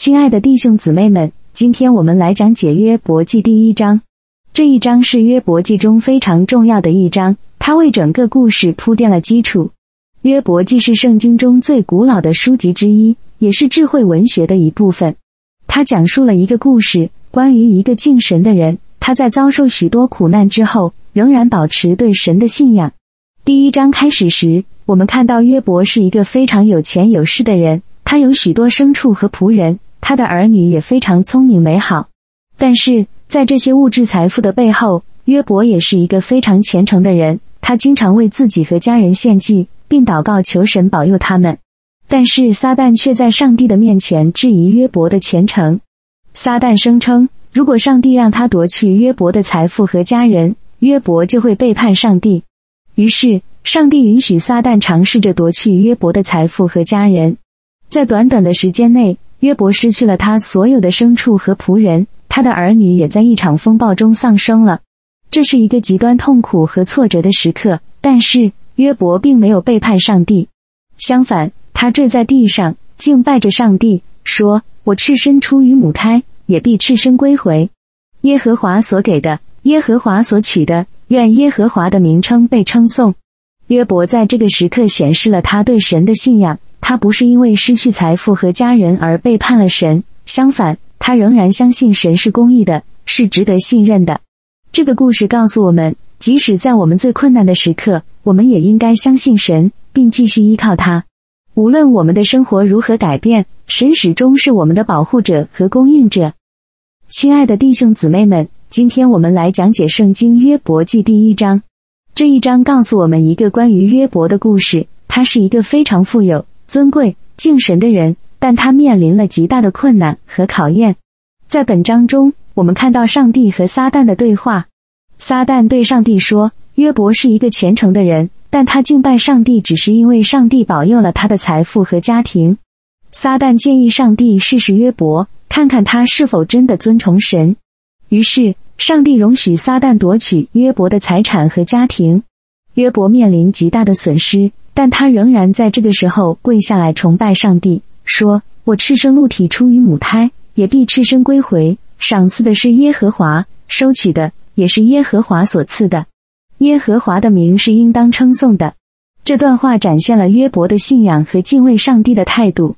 亲爱的弟兄姊妹们，今天我们来讲解约伯记第一章。这一章是约伯记中非常重要的一章，它为整个故事铺垫了基础。约伯记是圣经中最古老的书籍之一，也是智慧文学的一部分。它讲述了一个故事，关于一个敬神的人，他在遭受许多苦难之后，仍然保持对神的信仰。第一章开始时，我们看到约伯是一个非常有钱有势的人，他有许多牲畜和仆人，他的儿女也非常聪明美好。但是在这些物质财富的背后，约伯也是一个非常虔诚的人，他经常为自己和家人献祭，并祷告求神保佑他们。但是撒旦却在上帝的面前质疑约伯的虔诚。撒旦声称，如果上帝让他夺去约伯的财富和家人，约伯就会背叛上帝。于是上帝允许撒旦尝试着夺去约伯的财富和家人。在短短的时间内，约伯失去了他所有的牲畜和仆人，他的儿女也在一场风暴中丧生了。这是一个极端痛苦和挫折的时刻，但是约伯并没有背叛上帝。相反，他坠在地上，敬拜着上帝，说，我赤身出于母胎，也必赤身归回。耶和华所给的，耶和华所取的，愿耶和华的名称被称颂。约伯在这个时刻显示了他对神的信仰，他不是因为失去财富和家人而背叛了神，相反，他仍然相信神是公义的，是值得信任的。这个故事告诉我们，即使在我们最困难的时刻，我们也应该相信神，并继续依靠他。无论我们的生活如何改变，神始终是我们的保护者和供应者。亲爱的弟兄姊妹们，今天我们来讲解圣经约伯记第一章。这一章告诉我们一个关于约伯的故事，他是一个非常富有、尊贵、敬神的人，但他面临了极大的困难和考验。在本章中，我们看到上帝和撒旦的对话。撒旦对上帝说，约伯是一个虔诚的人，但他敬拜上帝只是因为上帝保佑了他的财富和家庭。撒旦建议上帝试试约伯，看看他是否真的尊崇神。于是，上帝容许撒旦夺取约伯的财产和家庭。约伯面临极大的损失，但他仍然在这个时候跪下来崇拜上帝，说，我赤身露体出于母胎，也必赤身归回，赏赐的是耶和华，收取的也是耶和华所赐的，耶和华的名是应当称颂的。这段话展现了约伯的信仰和敬畏上帝的态度。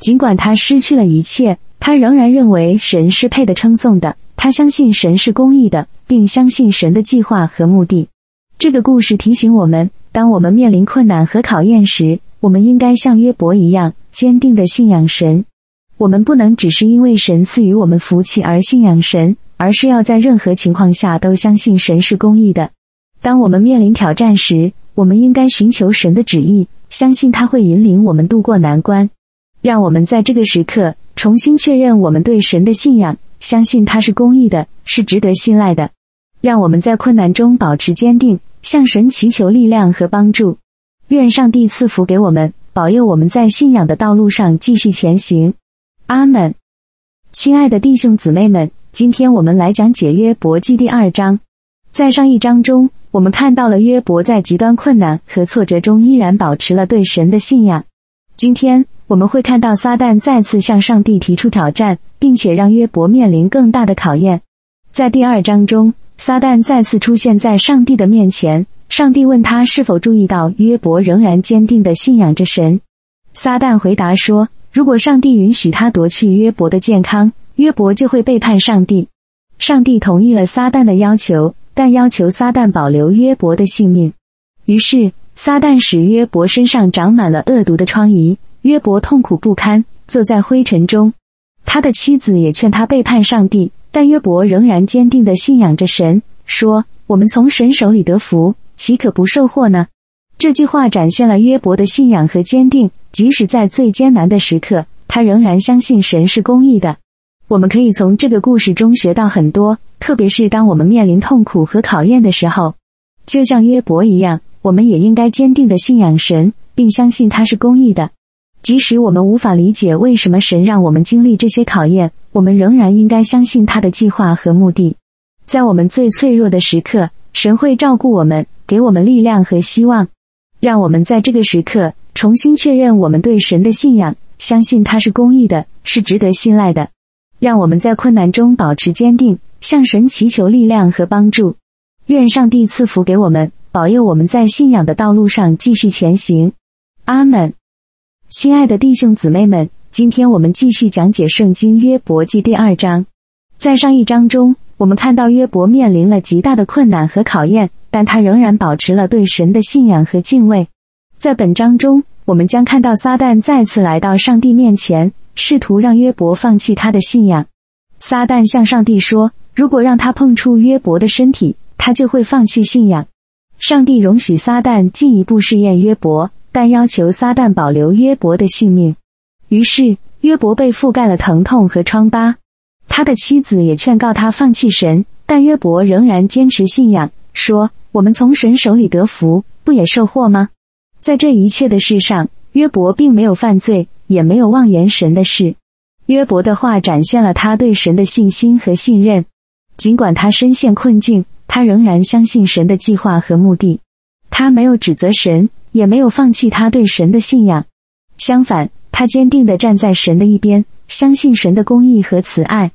尽管他失去了一切，他仍然认为神是配得称颂的，他相信神是公义的，并相信神的计划和目的。这个故事提醒我们，当我们面临困难和考验时，我们应该像约伯一样坚定地信仰神。我们不能只是因为神赐予我们福气而信仰神，而是要在任何情况下都相信神是公义的。当我们面临挑战时，我们应该寻求神的旨意，相信他会引领我们度过难关。让我们在这个时刻重新确认我们对神的信仰，相信他是公义的，是值得信赖的。让我们在困难中保持坚定，向神祈求力量和帮助。愿上帝赐福给我们，保佑我们在信仰的道路上继续前行。阿们。亲爱的弟兄姊妹们，今天我们来讲解约伯记第二章。在上一章中，我们看到了约伯在极端困难和挫折中依然保持了对神的信仰。今天我们会看到撒旦再次向上帝提出挑战，并且让约伯面临更大的考验。在第二章中，撒旦再次出现在上帝的面前，上帝问他是否注意到约伯仍然坚定地信仰着神。撒旦回答说，如果上帝允许他夺去约伯的健康，约伯就会背叛上帝。上帝同意了撒旦的要求，但要求撒旦保留约伯的性命。于是撒旦使约伯身上长满了恶毒的疮痍，约伯痛苦不堪，坐在灰尘中。他的妻子也劝他背叛上帝，但约伯仍然坚定地信仰着神，说，我们从神手里得福，岂可不受祸呢？这句话展现了约伯的信仰和坚定，即使在最艰难的时刻，他仍然相信神是公义的。我们可以从这个故事中学到很多，特别是当我们面临痛苦和考验的时候，就像约伯一样，我们也应该坚定地信仰神，并相信他是公义的。即使我们无法理解为什么神让我们经历这些考验，我们仍然应该相信他的计划和目的。在我们最脆弱的时刻，神会照顾我们，给我们力量和希望。让我们在这个时刻重新确认我们对神的信仰，相信他是公义的，是值得信赖的。让我们在困难中保持坚定，向神祈求力量和帮助。愿上帝赐福给我们，保佑我们在信仰的道路上继续前行。阿们。亲爱的弟兄姊妹们，今天我们继续讲解圣经约伯记第二章。在上一章中，我们看到约伯面临了极大的困难和考验，但他仍然保持了对神的信仰和敬畏。在本章中，我们将看到撒旦再次来到上帝面前，试图让约伯放弃他的信仰。撒旦向上帝说，如果让他碰触约伯的身体，他就会放弃信仰。上帝容许撒旦进一步试验约伯，但要求撒旦保留约伯的性命。于是，约伯被覆盖了疼痛和疮疤。他的妻子也劝告他放弃神，但约伯仍然坚持信仰，说，我们从神手里得福，不也受祸吗？在这一切的事上，约伯并没有犯罪，也没有妄言神的事。约伯的话展现了他对神的信心和信任。尽管他深陷困境，他仍然相信神的计划和目的。他没有指责神，也没有放弃他对神的信仰。相反，他坚定地站在神的一边，相信神的公义和慈爱。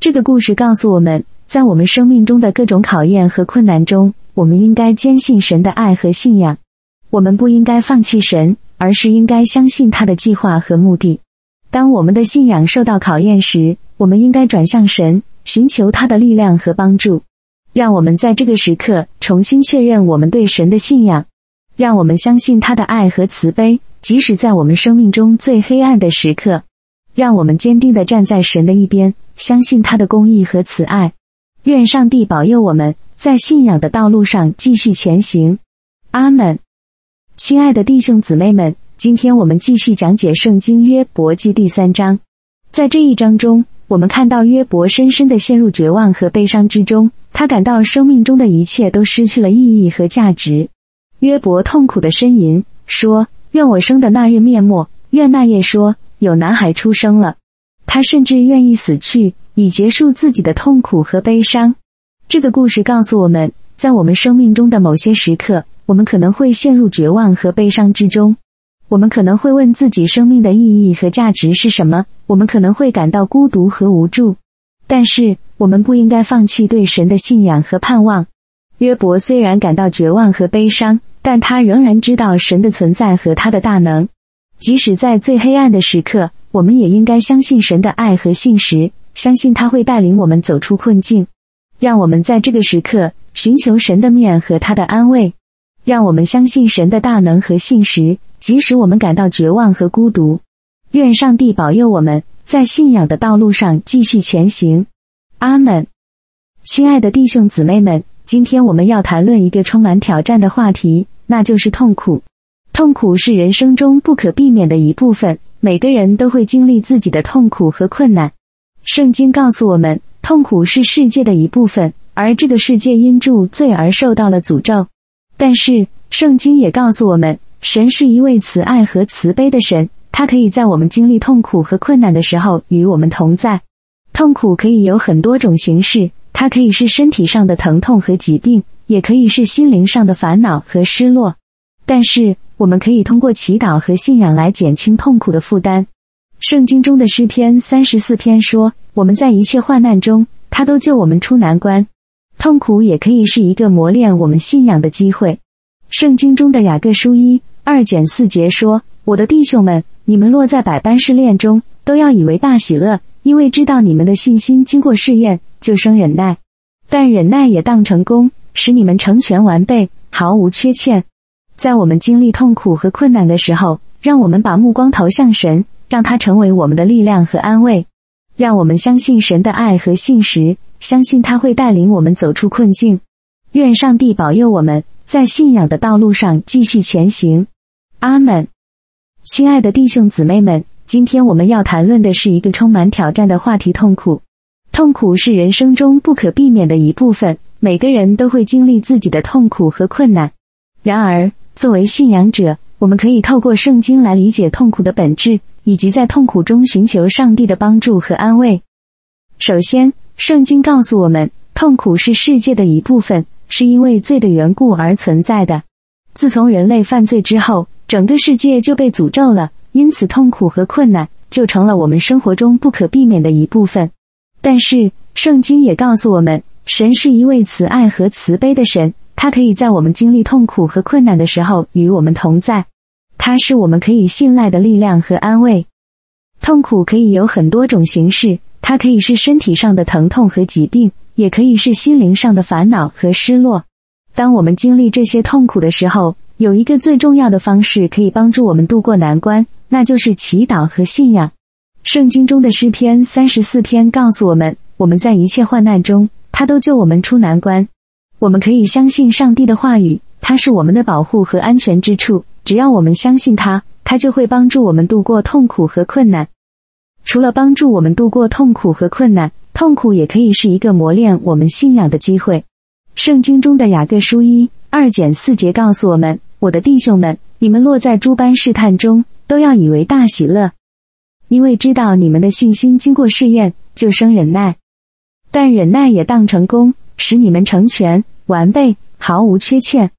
这个故事告诉我们，在我们生命中的各种考验和困难中，我们应该坚信神的爱和信仰。我们不应该放弃神，而是应该相信他的计划和目的。当我们的信仰受到考验时，我们应该转向神，寻求他的力量和帮助。让我们在这个时刻重新确认我们对神的信仰，让我们相信他的爱和慈悲，即使在我们生命中最黑暗的时刻。让我们坚定地站在神的一边，相信他的公义和慈爱。愿上帝保佑我们在信仰的道路上继续前行。阿们。亲爱的弟兄姊妹们，今天我们继续讲解圣经约伯记第三章。在这一章中，我们看到约伯深深地陷入绝望和悲伤之中，他感到生命中的一切都失去了意义和价值。约伯痛苦地呻吟说，愿我生的那日灭没，愿那夜说，有男孩出生了。他甚至愿意死去，以结束自己的痛苦和悲伤。这个故事告诉我们，在我们生命中的某些时刻，我们可能会陷入绝望和悲伤之中。我们可能会问自己生命的意义和价值是什么，我们可能会感到孤独和无助。但是，我们不应该放弃对神的信仰和盼望。约伯虽然感到绝望和悲伤，但他仍然知道神的存在和他的大能。即使在最黑暗的时刻，我们也应该相信神的爱和信实，相信他会带领我们走出困境。让我们在这个时刻寻求神的面和他的安慰。让我们相信神的大能和信实，即使我们感到绝望和孤独。愿上帝保佑我们在信仰的道路上继续前行。阿们。亲爱的弟兄姊妹们，今天我们要谈论一个充满挑战的话题，那就是痛苦。痛苦是人生中不可避免的一部分，每个人都会经历自己的痛苦和困难。圣经告诉我们，痛苦是世界的一部分，而这个世界因著罪而受到了诅咒。但是，圣经也告诉我们，神是一位慈爱和慈悲的神，他可以在我们经历痛苦和困难的时候与我们同在。痛苦可以有很多种形式，它可以是身体上的疼痛和疾病，也可以是心灵上的烦恼和失落。但是，我们可以通过祈祷和信仰来减轻痛苦的负担。圣经中的诗篇34篇说，我们在一切患难中，他都救我们出难关。痛苦也可以是一个磨练我们信仰的机会。圣经中的雅各书 1:2-4 节说，我的弟兄们，你们落在百般试炼中，都要以为大喜乐，因为知道你们的信心经过试验，就生忍耐。但忍耐也当成功，使你们成全完备，毫无缺欠。在我们经历痛苦和困难的时候，让我们把目光投向神，让他成为我们的力量和安慰。让我们相信神的爱和信实，相信他会带领我们走出困境。愿上帝保佑我们在信仰的道路上继续前行。阿们。亲爱的弟兄姊妹们，今天我们要谈论的是一个充满挑战的话题，痛苦。痛苦是人生中不可避免的一部分，每个人都会经历自己的痛苦和困难。然而，作为信仰者，我们可以透过圣经来理解痛苦的本质，以及在痛苦中寻求上帝的帮助和安慰。首先，圣经告诉我们，痛苦是世界的一部分，是因为罪的缘故而存在的。自从人类犯罪之后，整个世界就被诅咒了，因此痛苦和困难就成了我们生活中不可避免的一部分。但是，圣经也告诉我们，神是一位慈爱和慈悲的神，他可以在我们经历痛苦和困难的时候与我们同在。他是我们可以信赖的力量和安慰。痛苦可以有很多种形式，它可以是身体上的疼痛和疾病，也可以是心灵上的烦恼和失落。当我们经历这些痛苦的时候，有一个最重要的方式可以帮助我们度过难关，那就是祈祷和信仰。圣经中的诗篇34篇告诉我们，我们在一切患难中，他都救我们出难关。我们可以相信上帝的话语，他是我们的保护和安全之处，只要我们相信他，他就会帮助我们度过痛苦和困难。除了帮助我们度过痛苦和困难，痛苦也可以是一个磨练我们信仰的机会。圣经中的雅各书 1:2-4 节告诉我们，我的弟兄们，你们落在诸般试探中，都要以为大喜乐，因为知道你们的信心经过试验，就生忍耐。但忍耐也当成功，使你们成全完备，毫无缺欠。